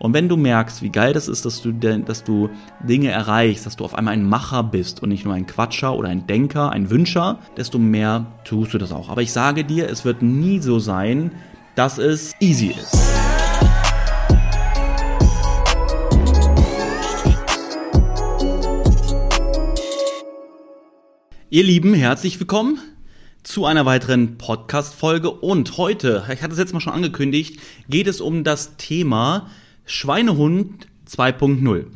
Und wenn du merkst, wie geil das ist, dass du Dinge erreichst, dass du auf einmal ein Macher bist und nicht nur ein Quatscher oder ein Denker, ein Wünscher, desto mehr tust du das auch. Aber ich sage dir, es wird nie so sein, dass es easy ist. Ihr Lieben, herzlich willkommen zu einer weiteren Podcast-Folge und heute, ich hatte es jetzt mal schon angekündigt, geht es um das Thema Schweinehund 2.0.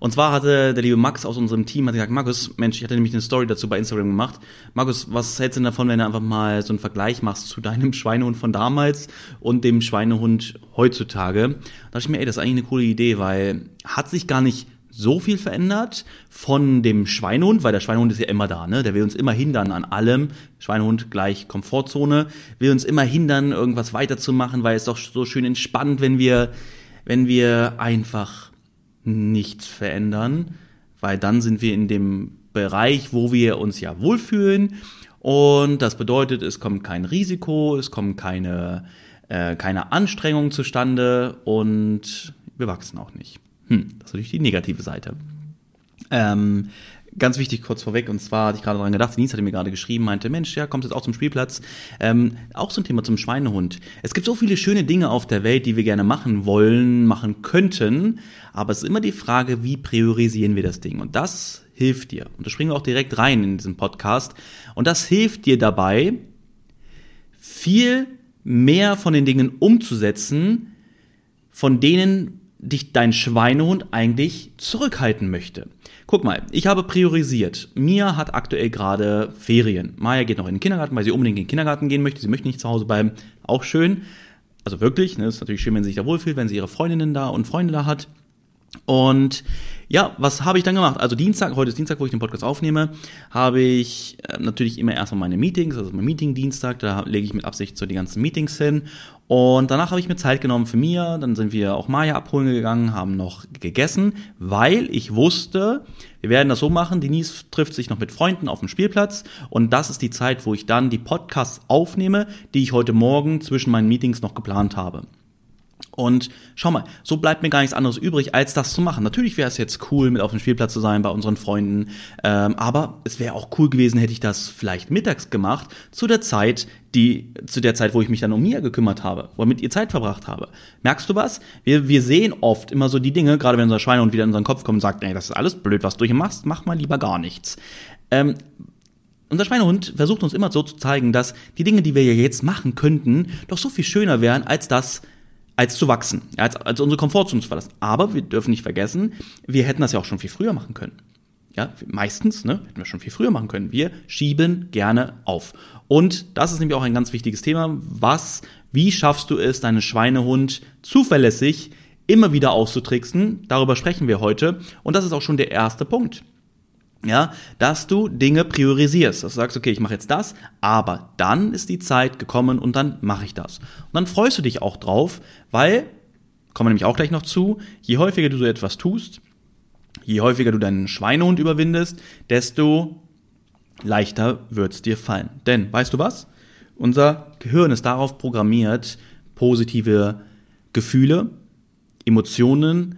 Und zwar hatte der liebe Max aus unserem Team hat gesagt, Markus, Mensch, ich hatte nämlich eine Story dazu bei Instagram gemacht. Markus, was hältst du denn davon, wenn du einfach mal so einen Vergleich machst zu deinem Schweinehund von damals und dem Schweinehund heutzutage? Da dachte ich mir, ey, das ist eigentlich eine coole Idee, weil hat sich gar nicht so viel verändert von dem Schweinehund, weil der Schweinehund ist ja immer da, ne? Der will uns immer hindern an allem. Schweinehund gleich Komfortzone, will uns immer hindern, irgendwas weiterzumachen, weil es doch so schön entspannt, wenn wir einfach nichts verändern, weil dann sind wir in dem Bereich, wo wir uns ja wohlfühlen und das bedeutet, es kommt kein Risiko, es kommen keine Anstrengung zustande und wir wachsen auch nicht. Das ist natürlich die negative Seite. Ganz wichtig kurz vorweg, und zwar hatte ich gerade dran gedacht, Denise hatte mir gerade geschrieben, meinte, Mensch, ja, kommt jetzt auch zum Spielplatz. Auch so ein Thema zum Schweinehund. Es gibt so viele schöne Dinge auf der Welt, die wir gerne machen wollen, machen könnten, aber es ist immer die Frage, wie priorisieren wir das Ding? Und das hilft dir. Und da springen wir auch direkt rein in diesen Podcast. Und das hilft dir dabei, viel mehr von den Dingen umzusetzen, von denen dich dein Schweinehund eigentlich zurückhalten möchte. Guck mal, ich habe priorisiert. Mia hat aktuell gerade Ferien. Maya geht noch in den Kindergarten, weil sie unbedingt in den Kindergarten gehen möchte. Sie möchte nicht zu Hause bleiben. Auch schön. Also wirklich, ne, ist natürlich schön, wenn sie sich da wohlfühlt, wenn sie ihre Freundinnen da und Freunde da hat. Und ja, was habe ich dann gemacht? Also Dienstag, heute ist Dienstag, wo ich den Podcast aufnehme, habe ich natürlich immer erstmal meine Meetings, also mein Meeting-Dienstag, da lege ich mit Absicht so die ganzen Meetings hin und danach habe ich mir Zeit genommen für Mia, dann sind wir auch Maya abholen gegangen, haben noch gegessen, weil ich wusste, wir werden das so machen, Denise trifft sich noch mit Freunden auf dem Spielplatz und das ist die Zeit, wo ich dann die Podcasts aufnehme, die ich heute Morgen zwischen meinen Meetings noch geplant habe. Und schau mal, so bleibt mir gar nichts anderes übrig, als das zu machen. Natürlich wäre es jetzt cool, mit auf dem Spielplatz zu sein bei unseren Freunden, aber es wäre auch cool gewesen, hätte ich das vielleicht mittags gemacht, zu der Zeit, wo ich mich dann um Mia gekümmert habe, wo ich mit ihr Zeit verbracht habe. Merkst du was? Wir sehen oft immer so die Dinge, gerade wenn unser Schweinehund wieder in unseren Kopf kommt und sagt, ey, das ist alles blöd, was du hier machst, mach mal lieber gar nichts. Unser Schweinehund versucht uns immer so zu zeigen, dass die Dinge, die wir ja jetzt machen könnten, doch so viel schöner wären, als zu wachsen, als unsere Komfortzone zu verlassen. Aber wir dürfen nicht vergessen, wir hätten das ja auch schon viel früher machen können. Ja, meistens, ne, hätten wir schon viel früher machen können. Wir schieben gerne auf. Und das ist nämlich auch ein ganz wichtiges Thema, wie schaffst du es, deinen Schweinehund zuverlässig immer wieder auszutricksen? Darüber sprechen wir heute. Und das ist auch schon der erste Punkt. Ja, dass du Dinge priorisierst, dass du sagst, okay, ich mache jetzt das, aber dann ist die Zeit gekommen und dann mache ich das. Und dann freust du dich auch drauf, weil, kommen wir nämlich auch gleich noch zu, je häufiger du so etwas tust, je häufiger du deinen Schweinehund überwindest, desto leichter wird es dir fallen. Denn, weißt du was? Unser Gehirn ist darauf programmiert, positive Gefühle, Emotionen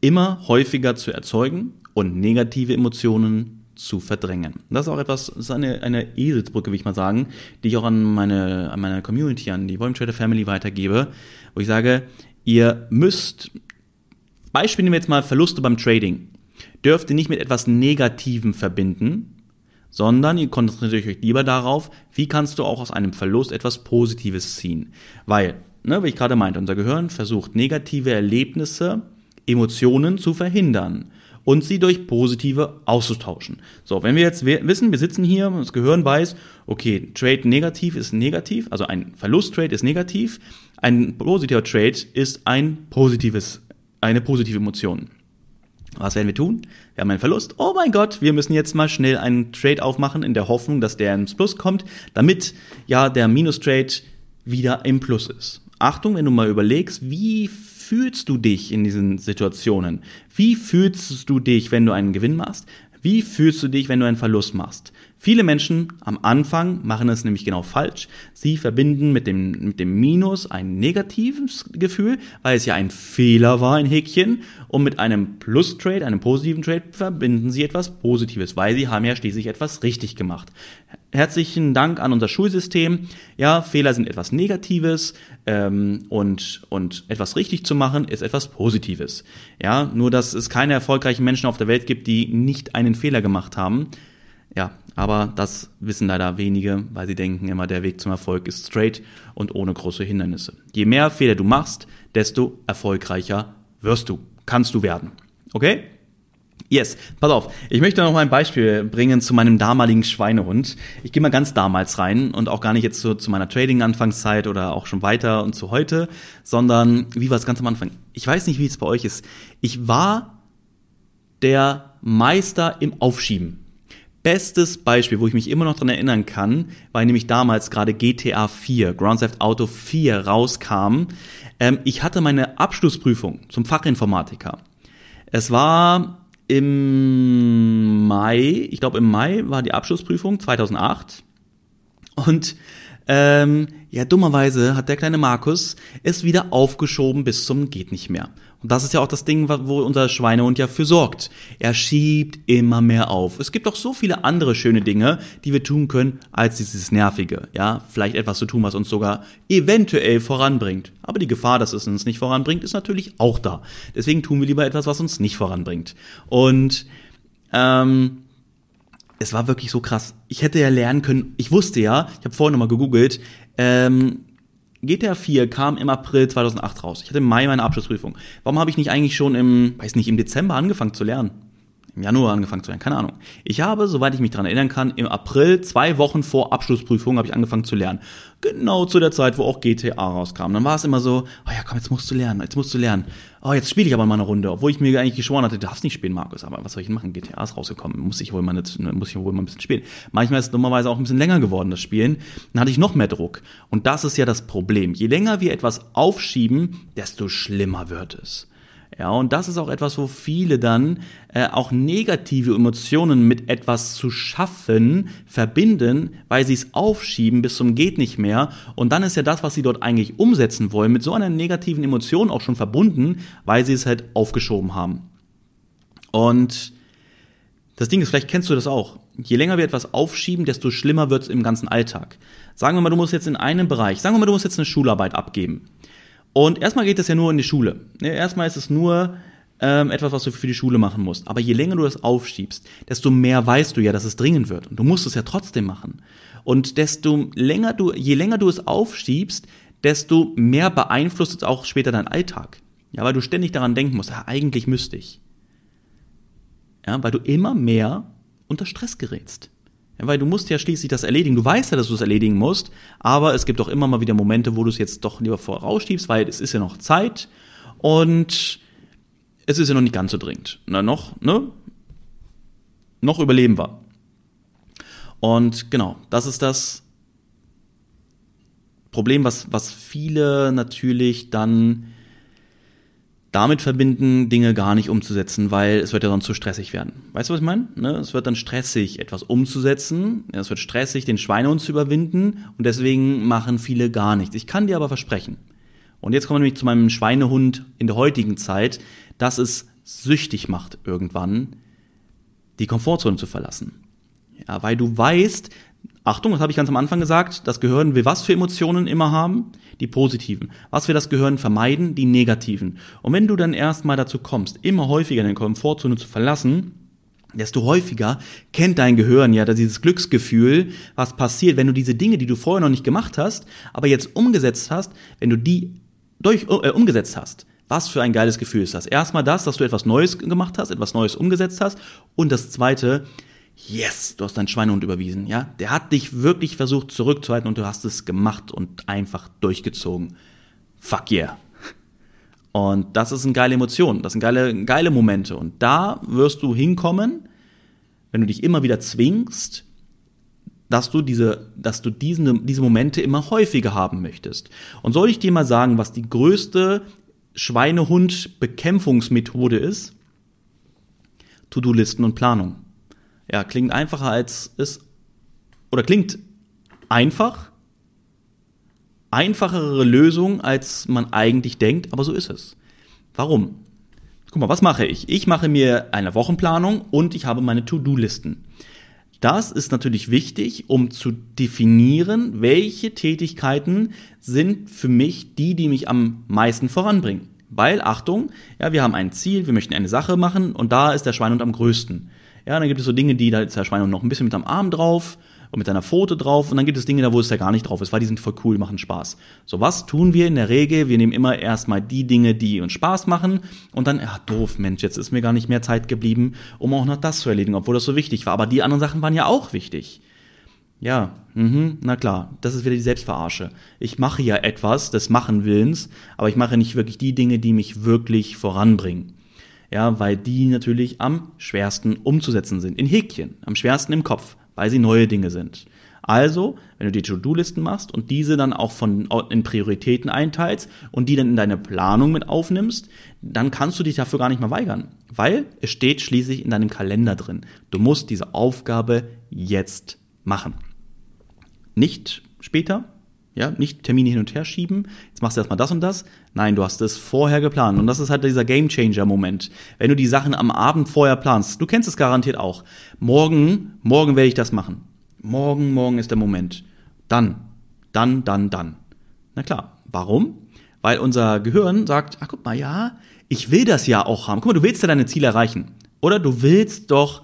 immer häufiger zu erzeugen und negative Emotionen zu verdrängen. Das ist auch etwas, das ist eine Eselsbrücke, will ich mal sagen, die ich auch an meine Community, an die Volume Trader Family weitergebe, wo ich sage, ihr müsst, Beispiel nehmen wir jetzt mal Verluste beim Trading, dürft ihr nicht mit etwas Negativem verbinden, sondern ihr konzentriert euch lieber darauf, wie kannst du auch aus einem Verlust etwas Positives ziehen. Weil, ne, wie ich gerade meinte, unser Gehirn versucht, negative Erlebnisse, Emotionen zu verhindern und sie durch positive auszutauschen. So, wenn wir jetzt wissen, wir sitzen hier und das Gehirn weiß, okay, Trade negativ ist negativ, also ein Verlusttrade ist negativ, ein positiver Trade ist eine positive Emotion. Was werden wir tun? Wir haben einen Verlust. Oh mein Gott, wir müssen jetzt mal schnell einen Trade aufmachen in der Hoffnung, dass der ins Plus kommt, damit ja der Minus-Trade wieder im Plus ist. Achtung, wenn du mal überlegst, wie fühlst du dich in diesen Situationen? Wie fühlst du dich, wenn du einen Gewinn machst? Wie fühlst du dich, wenn du einen Verlust machst? Viele Menschen am Anfang machen es nämlich genau falsch. Sie verbinden mit dem Minus ein negatives Gefühl, weil es ja ein Fehler war, ein Häkchen. Und mit einem Plus-Trade, einem positiven Trade, verbinden sie etwas Positives, weil sie haben ja schließlich etwas richtig gemacht. Herzlichen Dank an unser Schulsystem. Ja, Fehler sind etwas Negatives und etwas richtig zu machen ist etwas Positives. Ja, nur dass es keine erfolgreichen Menschen auf der Welt gibt, die nicht einen Fehler gemacht haben. Ja, aber das wissen leider wenige, weil sie denken immer, der Weg zum Erfolg ist straight und ohne große Hindernisse. Je mehr Fehler du machst, desto erfolgreicher kannst du werden. Okay? Yes, pass auf. Ich möchte noch mal ein Beispiel bringen zu meinem damaligen Schweinehund. Ich gehe mal ganz damals rein und auch gar nicht jetzt zu meiner Trading-Anfangszeit oder auch schon weiter und zu heute, sondern wie war es ganz am Anfang? Ich weiß nicht, wie es bei euch ist. Ich war der Meister im Aufschieben. Bestes Beispiel, wo ich mich immer noch dran erinnern kann, weil nämlich damals gerade GTA 4, Grand Theft Auto 4 rauskam. Ich hatte meine Abschlussprüfung zum Fachinformatiker. Es war im Mai war die Abschlussprüfung 2008. Und dummerweise hat der kleine Markus es wieder aufgeschoben bis zum geht nicht mehr. Und das ist ja auch das Ding, wo unser Schweinehund ja für sorgt. Er schiebt immer mehr auf. Es gibt auch so viele andere schöne Dinge, die wir tun können, als dieses Nervige. Ja, vielleicht etwas zu tun, was uns sogar eventuell voranbringt. Aber die Gefahr, dass es uns nicht voranbringt, ist natürlich auch da. Deswegen tun wir lieber etwas, was uns nicht voranbringt. Und es war wirklich so krass. Ich hätte ja lernen können, ich wusste ja, ich habe vorhin nochmal gegoogelt, GTA 4 kam im April 2008 raus. Ich hatte im Mai meine Abschlussprüfung. Warum habe ich nicht eigentlich schon im Dezember angefangen zu lernen? Im Januar angefangen zu lernen, keine Ahnung. Ich habe, soweit ich mich daran erinnern kann, im April, 2 Wochen vor Abschlussprüfung, habe ich angefangen zu lernen. Genau zu der Zeit, wo auch GTA rauskam. Dann war es immer so, oh ja komm, jetzt musst du lernen. Oh, jetzt spiele ich aber mal eine Runde, obwohl ich mir eigentlich geschworen hatte, du darfst nicht spielen, Markus, aber was soll ich denn machen? GTA ist rausgekommen, muss ich wohl mal ein bisschen spielen. Manchmal ist es dummerweise auch ein bisschen länger geworden, das Spielen. Dann hatte ich noch mehr Druck. Und das ist ja das Problem. Je länger wir etwas aufschieben, desto schlimmer wird es. Ja, und das ist auch etwas, wo viele dann auch negative Emotionen mit etwas zu schaffen verbinden, weil sie es aufschieben bis zum geht nicht mehr. Und dann ist ja das, was sie dort eigentlich umsetzen wollen, mit so einer negativen Emotion auch schon verbunden, weil sie es halt aufgeschoben haben. Und das Ding ist, vielleicht kennst du das auch. Je länger wir etwas aufschieben, desto schlimmer wird es im ganzen Alltag. Sagen wir mal, du musst jetzt eine Schularbeit abgeben. Und erstmal geht es ja nur in die Schule. Erstmal ist es nur etwas, was du für die Schule machen musst. Aber je länger du das aufschiebst, desto mehr weißt du ja, dass es dringend wird. Und du musst es ja trotzdem machen. Und je länger du es aufschiebst, desto mehr beeinflusst es auch später deinen Alltag. Ja, weil du ständig daran denken musst, ja, eigentlich müsste ich. Ja, weil du immer mehr unter Stress gerätst. Weil du musst ja schließlich das erledigen. Du weißt ja, dass du es erledigen musst, aber es gibt auch immer mal wieder Momente, wo du es jetzt doch lieber vorausschiebst, weil es ist ja noch Zeit und es ist ja noch nicht ganz so dringend. Noch überleben wir. Und genau, das ist das Problem, was viele natürlich dann damit verbinden, Dinge gar nicht umzusetzen, weil es wird ja sonst zu stressig werden. Weißt du, was ich meine? Es wird dann stressig, etwas umzusetzen. Es wird stressig, den Schweinehund zu überwinden. Und deswegen machen viele gar nichts. Ich kann dir aber versprechen. Und jetzt kommen wir nämlich zu meinem Schweinehund in der heutigen Zeit, dass es süchtig macht, irgendwann die Komfortzone zu verlassen. Ja, weil du weißt, Achtung, das habe ich ganz am Anfang gesagt, das Gehirn will was für Emotionen immer haben? Die positiven. Was will das Gehirn vermeiden? Die negativen. Und wenn du dann erstmal dazu kommst, immer häufiger deine Komfortzone zu verlassen, desto häufiger kennt dein Gehirn ja dieses Glücksgefühl, was passiert, wenn du diese Dinge, die du vorher noch nicht gemacht hast, aber jetzt umgesetzt hast, wenn du die umgesetzt hast. Was für ein geiles Gefühl ist das? Erstmal das, dass du etwas Neues gemacht hast, etwas Neues umgesetzt hast. Und das Zweite, yes, du hast deinen Schweinehund überwiesen, ja? Der hat dich wirklich versucht zurückzuhalten und du hast es gemacht und einfach durchgezogen. Fuck yeah. Und das ist eine geile Emotion, das sind geile Momente. Und da wirst du hinkommen, wenn du dich immer wieder zwingst, dass du diese Momente immer häufiger haben möchtest. Und soll ich dir mal sagen, was die größte Schweinehund-Bekämpfungsmethode ist? To-Do-Listen und Planung. Ja, klingt einfacher als es oder klingt einfach, einfachere Lösung, als man eigentlich denkt, aber so ist es. Warum? Guck mal, was mache ich? Ich mache mir eine Wochenplanung und ich habe meine To-Do-Listen. Das ist natürlich wichtig, um zu definieren, welche Tätigkeiten sind für mich die, die mich am meisten voranbringen. Weil, Achtung, ja, wir haben ein Ziel, wir möchten eine Sache machen und da ist der Schweinehund am größten. Ja, dann gibt es so Dinge, da ist der Schweinehund noch ein bisschen mit am Arm drauf und mit einer Pfote drauf und dann gibt es Dinge, da wo es ja gar nicht drauf ist, weil die sind voll cool, machen Spaß. So, was tun wir in der Regel? Wir nehmen immer erstmal die Dinge, die uns Spaß machen und dann, ja doof, Mensch, jetzt ist mir gar nicht mehr Zeit geblieben, um auch noch das zu erledigen, obwohl das so wichtig war. Aber die anderen Sachen waren ja auch wichtig. Ja, na klar, das ist wieder die Selbstverarsche. Ich mache ja etwas des Machenwillens, aber ich mache nicht wirklich die Dinge, die mich wirklich voranbringen. Ja, weil die natürlich am schwersten umzusetzen sind, in Häkchen, am schwersten im Kopf, weil sie neue Dinge sind. Also, wenn du die To-Do-Listen machst und diese dann auch in Prioritäten einteilst und die dann in deine Planung mit aufnimmst, dann kannst du dich dafür gar nicht mehr weigern, weil es steht schließlich in deinem Kalender drin. Du musst diese Aufgabe jetzt machen. Nicht später, ja, nicht Termine hin und her schieben, jetzt machst du erstmal das und das. Nein, du hast es vorher geplant und das ist halt dieser Game-Changer-Moment. Wenn du die Sachen am Abend vorher planst, du kennst es garantiert auch. Morgen werde ich das machen. Morgen ist der Moment. Dann. Na klar, warum? Weil unser Gehirn sagt, ach guck mal, ja, ich will das ja auch haben. Guck mal, du willst ja deine Ziele erreichen. Oder du willst doch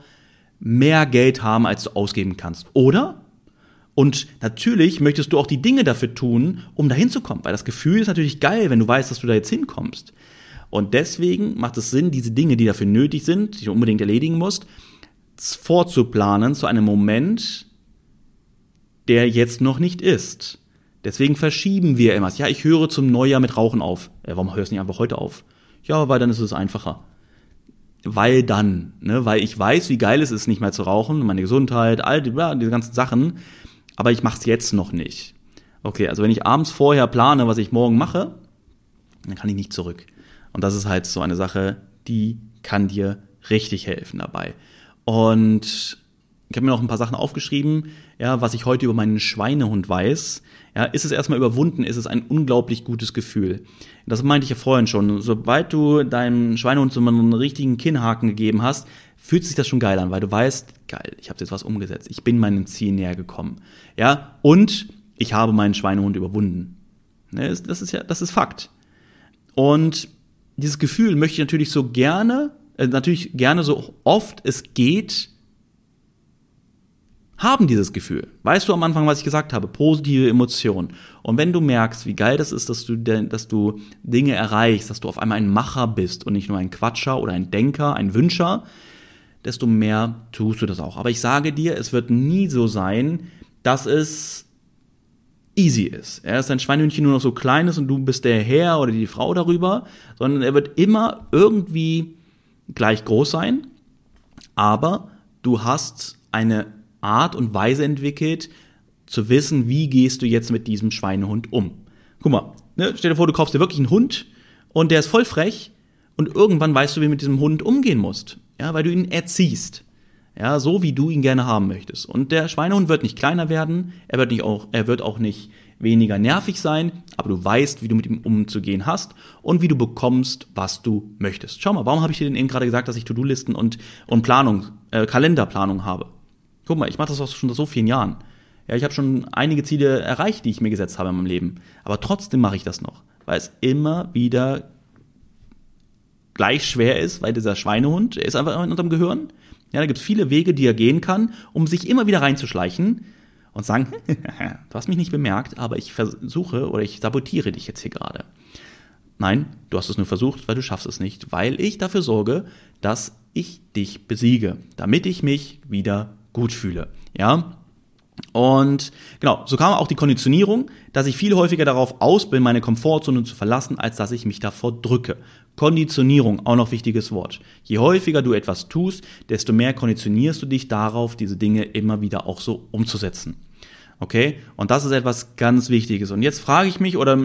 mehr Geld haben, als du ausgeben kannst. Oder? Und natürlich möchtest du auch die Dinge dafür tun, um da hinzukommen. Weil das Gefühl ist natürlich geil, wenn du weißt, dass du da jetzt hinkommst. Und deswegen macht es Sinn, diese Dinge, die dafür nötig sind, die du unbedingt erledigen musst, vorzuplanen zu einem Moment, der jetzt noch nicht ist. Deswegen verschieben wir immer. Ja, ich höre zum Neujahr mit Rauchen auf. Warum hörst du nicht einfach heute auf? Ja, weil dann ist es einfacher. Weil dann, ne? Weil ich weiß, wie geil es ist, nicht mehr zu rauchen, meine Gesundheit, all diese ganzen Sachen. Aber ich mach's jetzt noch nicht. Okay, also wenn ich abends vorher plane, was ich morgen mache, dann kann ich nicht zurück. Und das ist halt so eine Sache, die kann dir richtig helfen dabei. Und ich habe mir noch ein paar Sachen aufgeschrieben, ja, was ich heute über meinen Schweinehund weiß. Ja, ist es erstmal überwunden, ist es ein unglaublich gutes Gefühl. Das meinte ich ja vorhin schon. Sobald du deinem Schweinehund so einen richtigen Kinnhaken gegeben hast, fühlt sich das schon geil an, weil du weißt, geil, ich habe jetzt was umgesetzt. Ich bin meinem Ziel näher gekommen. Ja, und ich habe meinen Schweinehund überwunden. Das ist Fakt. Und dieses Gefühl möchte ich natürlich so oft es geht, haben dieses Gefühl. Weißt du am Anfang, was ich gesagt habe? Positive Emotionen. Und wenn du merkst, wie geil das ist, dass du Dinge erreichst, dass du auf einmal ein Macher bist und nicht nur ein Quatscher oder ein Denker, ein Wünscher, desto mehr tust du das auch. Aber ich sage dir, es wird nie so sein, dass es easy ist. Er ist ein Schweinehündchen nur noch so klein ist und du bist der Herr oder die Frau darüber, sondern er wird immer irgendwie gleich groß sein, aber du hast eine Art und Weise entwickelt, zu wissen, wie gehst du jetzt mit diesem Schweinehund um. Guck mal, ne? Stell dir vor, du kaufst dir wirklich einen Hund und der ist voll frech und irgendwann weißt du, wie du mit diesem Hund umgehen musst, ja, weil du ihn erziehst, ja, so wie du ihn gerne haben möchtest. Und der Schweinehund wird nicht kleiner werden, er wird auch nicht weniger nervig sein, aber du weißt, wie du mit ihm umzugehen hast und wie du bekommst, was du möchtest. Schau mal, warum habe ich dir denn eben gerade gesagt, dass ich To-Do-Listen und Planung, Kalenderplanung habe? Guck mal, ich mache das auch schon seit so vielen Jahren. Ja, ich habe schon einige Ziele erreicht, die ich mir gesetzt habe in meinem Leben. Aber trotzdem mache ich das noch, weil es immer wieder gleich schwer ist, weil dieser Schweinehund, er ist einfach in unserem Gehirn. Ja, da gibt es viele Wege, die er gehen kann, um sich immer wieder reinzuschleichen und sagen, du hast mich nicht bemerkt, aber ich versuche oder ich sabotiere dich jetzt hier gerade. Nein, du hast es nur versucht, weil du schaffst es nicht, weil ich dafür sorge, dass ich dich besiege, damit ich mich wieder gut fühle, ja, und genau, so kam auch die Konditionierung, dass ich viel häufiger darauf aus bin, meine Komfortzone zu verlassen, als dass ich mich davor drücke. Konditionierung, auch noch wichtiges Wort. Je häufiger du etwas tust, desto mehr konditionierst du dich darauf, diese Dinge immer wieder auch so umzusetzen, okay, und das ist etwas ganz Wichtiges. Und jetzt frage ich mich oder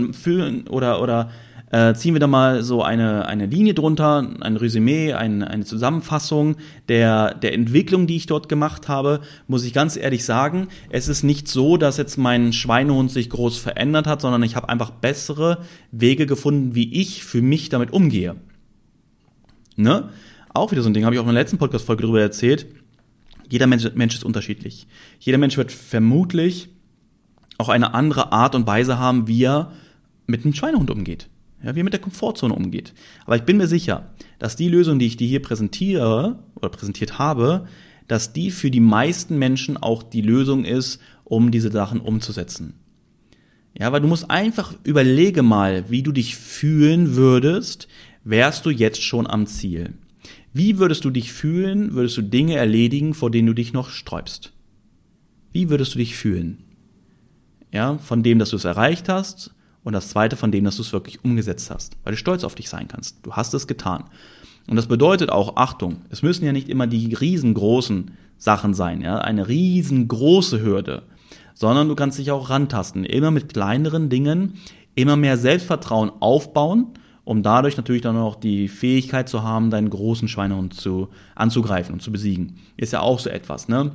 ziehen wir da mal so eine Linie drunter, ein Resümee, eine Zusammenfassung der Entwicklung, die ich dort gemacht habe, muss ich ganz ehrlich sagen, es ist nicht so, dass jetzt mein Schweinehund sich groß verändert hat, sondern ich habe einfach bessere Wege gefunden, wie ich für mich damit umgehe. Ne? Auch wieder so ein Ding, habe ich auch in der letzten Podcast-Folge darüber erzählt. Jeder Mensch ist unterschiedlich. Jeder Mensch wird vermutlich auch eine andere Art und Weise haben, wie er mit einem Schweinehund umgeht, ja, wie er mit der Komfortzone umgeht. Aber ich bin mir sicher, dass die Lösung, die ich dir hier präsentiere oder präsentiert habe, dass die für die meisten Menschen auch die Lösung ist, um diese Sachen umzusetzen. Ja, weil du musst einfach überlege mal, wie du dich fühlen würdest, wärst du jetzt schon am Ziel. Wie würdest du dich fühlen, würdest du Dinge erledigen, vor denen du dich noch sträubst? Wie würdest du dich fühlen? Ja, von dem, dass du es erreicht hast, und das zweite von dem, dass du es wirklich umgesetzt hast, weil du stolz auf dich sein kannst. Du hast es getan. Und das bedeutet auch, Achtung, es müssen ja nicht immer die riesengroßen Sachen sein, ja, eine riesengroße Hürde, sondern du kannst dich auch rantasten, immer mit kleineren Dingen, immer mehr Selbstvertrauen aufbauen, um dadurch natürlich dann auch die Fähigkeit zu haben, deinen großen Schweinehund anzugreifen und zu besiegen. Ist ja auch so etwas, ne?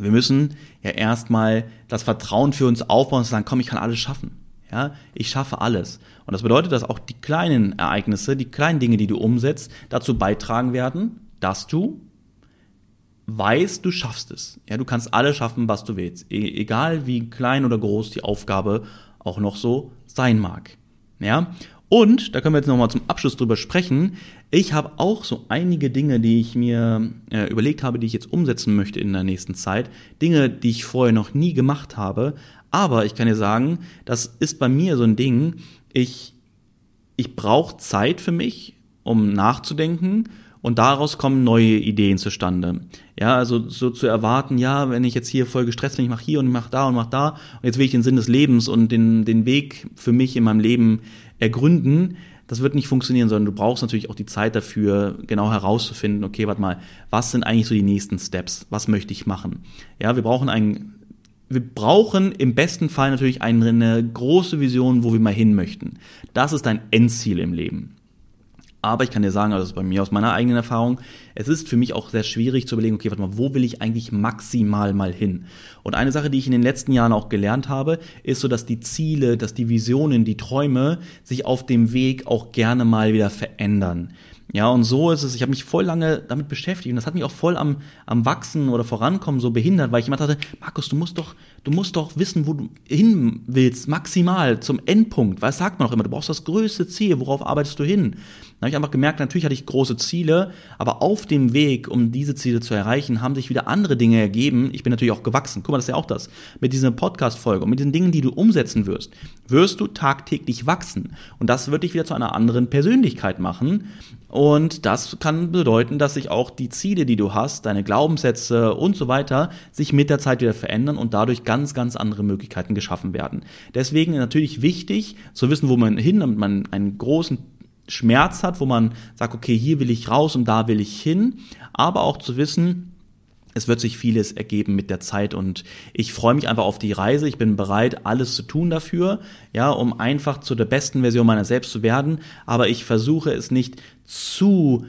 Wir müssen ja erstmal das Vertrauen für uns aufbauen und sagen, komm, ich kann alles schaffen. Ja, ich schaffe alles. Und das bedeutet, dass auch die kleinen Ereignisse, die kleinen Dinge, die du umsetzt, dazu beitragen werden, dass du weißt, du schaffst es. Ja, du kannst alles schaffen, was du willst. Egal wie klein oder groß die Aufgabe auch noch so sein mag. Ja? Und, da können wir jetzt nochmal zum Abschluss drüber sprechen, ich habe auch so einige Dinge, die ich mir überlegt habe, die ich jetzt umsetzen möchte in der nächsten Zeit. Dinge, die ich vorher noch nie gemacht habe. Aber ich kann dir sagen, das ist bei mir so ein Ding, ich brauche Zeit für mich, um nachzudenken, und daraus kommen neue Ideen zustande. Ja, also so zu erwarten, ja, wenn ich jetzt hier voll gestresst bin, ich mache hier und ich mache da und mache da und jetzt will ich den Sinn des Lebens und den Weg für mich in meinem Leben ergründen, das wird nicht funktionieren, sondern du brauchst natürlich auch die Zeit dafür, genau herauszufinden, okay, warte mal, was sind eigentlich so die nächsten Steps? Was möchte ich machen? Ja, wir brauchen im besten Fall natürlich eine große Vision, wo wir mal hin möchten. Das ist dein Endziel im Leben. Aber ich kann dir sagen, also das ist bei mir aus meiner eigenen Erfahrung, es ist für mich auch sehr schwierig zu überlegen, okay, warte mal, wo will ich eigentlich maximal mal hin? Und eine Sache, die ich in den letzten Jahren auch gelernt habe, ist so, dass die Ziele, dass die Visionen, die Träume sich auf dem Weg auch gerne mal wieder verändern. Ja, und so ist es, ich habe mich voll lange damit beschäftigt und das hat mich auch voll am Wachsen oder Vorankommen so behindert, weil ich immer dachte, Markus, du musst doch wissen, wo du hin willst, maximal zum Endpunkt, weil das sagt man auch immer, du brauchst das größte Ziel, worauf arbeitest du hin? Dann habe ich einfach gemerkt, natürlich hatte ich große Ziele, aber auf dem Weg, um diese Ziele zu erreichen, haben sich wieder andere Dinge ergeben. Ich bin natürlich auch gewachsen. Guck mal, das ist ja auch das. Mit dieser Podcast-Folge und mit den Dingen, die du umsetzen wirst, wirst du tagtäglich wachsen. Und das wird dich wieder zu einer anderen Persönlichkeit machen. Und das kann bedeuten, dass sich auch die Ziele, die du hast, deine Glaubenssätze und so weiter, sich mit der Zeit wieder verändern und dadurch ganz, ganz andere Möglichkeiten geschaffen werden. Deswegen natürlich wichtig zu wissen, wo man hin, damit man einen großen Schmerz hat, wo man sagt, okay, hier will ich raus und da will ich hin, aber auch zu wissen, es wird sich vieles ergeben mit der Zeit und ich freue mich einfach auf die Reise, ich bin bereit, alles zu tun dafür, ja, um einfach zu der besten Version meiner selbst zu werden, aber ich versuche es nicht zu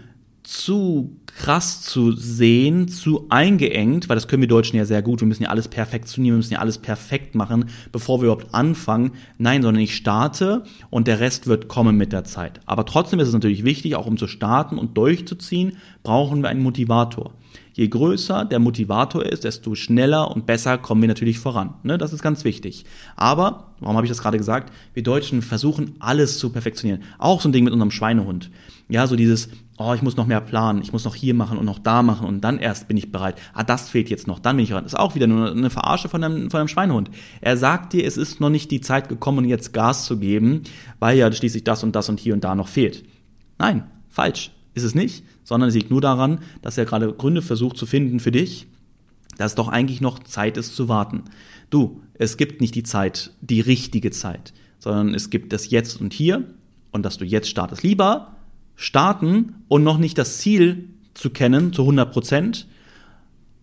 krass zu sehen, zu eingeengt, weil das können wir Deutschen ja sehr gut, wir müssen ja alles perfektionieren, wir müssen ja alles perfekt machen, bevor wir überhaupt anfangen. Nein, sondern ich starte und der Rest wird kommen mit der Zeit. Aber trotzdem ist es natürlich wichtig, auch um zu starten und durchzuziehen, brauchen wir einen Motivator. Je größer der Motivator ist, desto schneller und besser kommen wir natürlich voran. Ne? Das ist ganz wichtig. Aber, warum habe ich das gerade gesagt? Wir Deutschen versuchen, alles zu perfektionieren. Auch so ein Ding mit unserem Schweinehund. Ja, so dieses, oh, ich muss noch mehr planen, ich muss noch hier machen und noch da machen und dann erst bin ich bereit. Ah, das fehlt jetzt noch, dann bin ich bereit. Das ist auch wieder nur eine Verarsche von einem Schweinehund. Er sagt dir, es ist noch nicht die Zeit gekommen, jetzt Gas zu geben, weil ja schließlich das und das und hier und da noch fehlt. Nein, falsch ist es nicht, sondern es liegt nur daran, dass er gerade Gründe versucht zu finden für dich, dass doch eigentlich noch Zeit ist zu warten. Du, es gibt nicht die Zeit, die richtige Zeit, sondern es gibt das Jetzt und Hier und dass du jetzt startest. Lieber starten und noch nicht das Ziel zu kennen, zu 100%,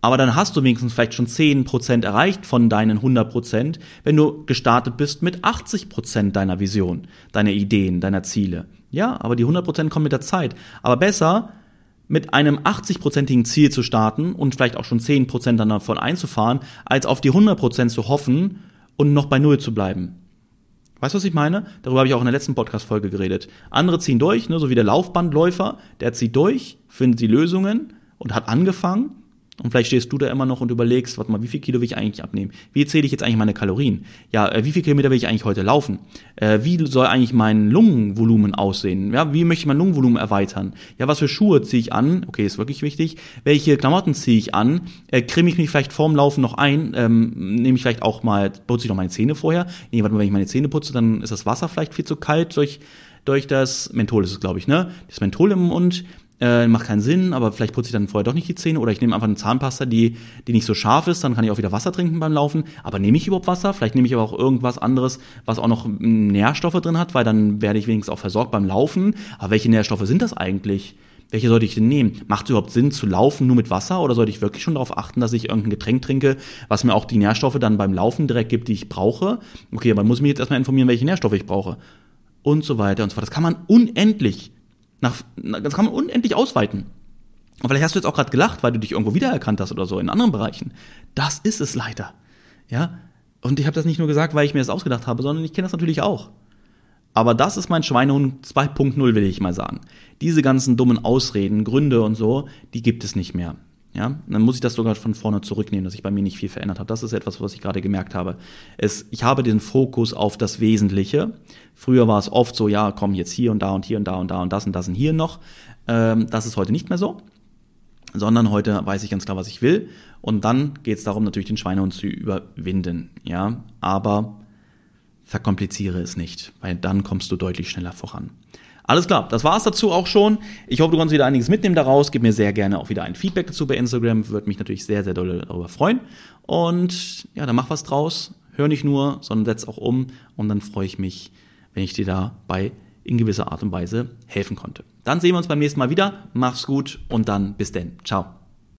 Aber dann hast du wenigstens vielleicht schon 10% erreicht von deinen 100%, wenn du gestartet bist mit 80% deiner Vision, deiner Ideen, deiner Ziele. Ja, aber die 100% kommen mit der Zeit. Aber besser, mit einem 80%igen Ziel zu starten und vielleicht auch schon 10% dann davon einzufahren, als auf die 100% zu hoffen und noch bei Null zu bleiben. Weißt du, was ich meine? Darüber habe ich auch in der letzten Podcast-Folge geredet. Andere ziehen durch, ne, so wie der Laufbandläufer, der zieht durch, findet die Lösungen und hat angefangen. Und vielleicht stehst du da immer noch und überlegst, warte mal, wie viel Kilo will ich eigentlich abnehmen? Wie zähle ich jetzt eigentlich meine Kalorien? Ja, wie viel Kilometer will ich eigentlich heute laufen? Wie soll eigentlich mein Lungenvolumen aussehen? Ja, wie möchte ich mein Lungenvolumen erweitern? Ja, was für Schuhe ziehe ich an? Okay, ist wirklich wichtig. Welche Klamotten ziehe ich an? Creme ich mich vielleicht vorm Laufen noch ein? Nehme ich vielleicht auch mal, putze ich noch meine Zähne vorher? Nee, warte mal, wenn ich meine Zähne putze, dann ist das Wasser vielleicht viel zu kalt durch das Menthol ist es, glaube ich, ne? Das Menthol im Mund. Macht keinen Sinn, aber vielleicht putze ich dann vorher doch nicht die Zähne oder ich nehme einfach eine Zahnpasta, die nicht so scharf ist, dann kann ich auch wieder Wasser trinken beim Laufen, aber nehme ich überhaupt Wasser? Vielleicht nehme ich aber auch irgendwas anderes, was auch noch Nährstoffe drin hat, weil dann werde ich wenigstens auch versorgt beim Laufen, aber welche Nährstoffe sind das eigentlich? Welche sollte ich denn nehmen? Macht es überhaupt Sinn zu laufen nur mit Wasser oder sollte ich wirklich schon darauf achten, dass ich irgendein Getränk trinke, was mir auch die Nährstoffe dann beim Laufen direkt gibt, die ich brauche? Okay, aber muss ich mich jetzt erstmal informieren, welche Nährstoffe ich brauche und so weiter und so fort. Das kann man unendlich ausweiten. Und vielleicht hast du jetzt auch gerade gelacht, weil du dich irgendwo wiedererkannt hast oder so in anderen Bereichen. Das ist es leider. Ja? Und ich habe das nicht nur gesagt, weil ich mir das ausgedacht habe, sondern ich kenne das natürlich auch. Aber das ist mein Schweinehund 2.0, will ich mal sagen. Diese ganzen dummen Ausreden, Gründe und so, die gibt es nicht mehr. Ja? Dann muss ich das sogar von vorne zurücknehmen, dass ich bei mir nicht viel verändert habe. Das ist etwas, was ich gerade gemerkt habe. Ich habe den Fokus auf das Wesentliche. Früher war es oft so, ja, komm, jetzt hier und da und hier und da und da und das und hier noch. Das ist heute nicht mehr so, sondern heute weiß ich ganz klar, was ich will. Und dann geht es darum, natürlich den Schweinehund zu überwinden. Ja? Aber verkompliziere es nicht, weil dann kommst du deutlich schneller voran. Alles klar, das war's dazu auch schon. Ich hoffe, du konntest wieder einiges mitnehmen daraus. Gib mir sehr gerne auch wieder ein Feedback dazu bei Instagram. Würde mich natürlich sehr, sehr doll darüber freuen. Und ja, dann mach was draus. Hör nicht nur, sondern setz auch um. Und dann freue ich mich, wenn ich dir dabei in gewisser Art und Weise helfen konnte. Dann sehen wir uns beim nächsten Mal wieder. Mach's gut und dann bis denn. Ciao.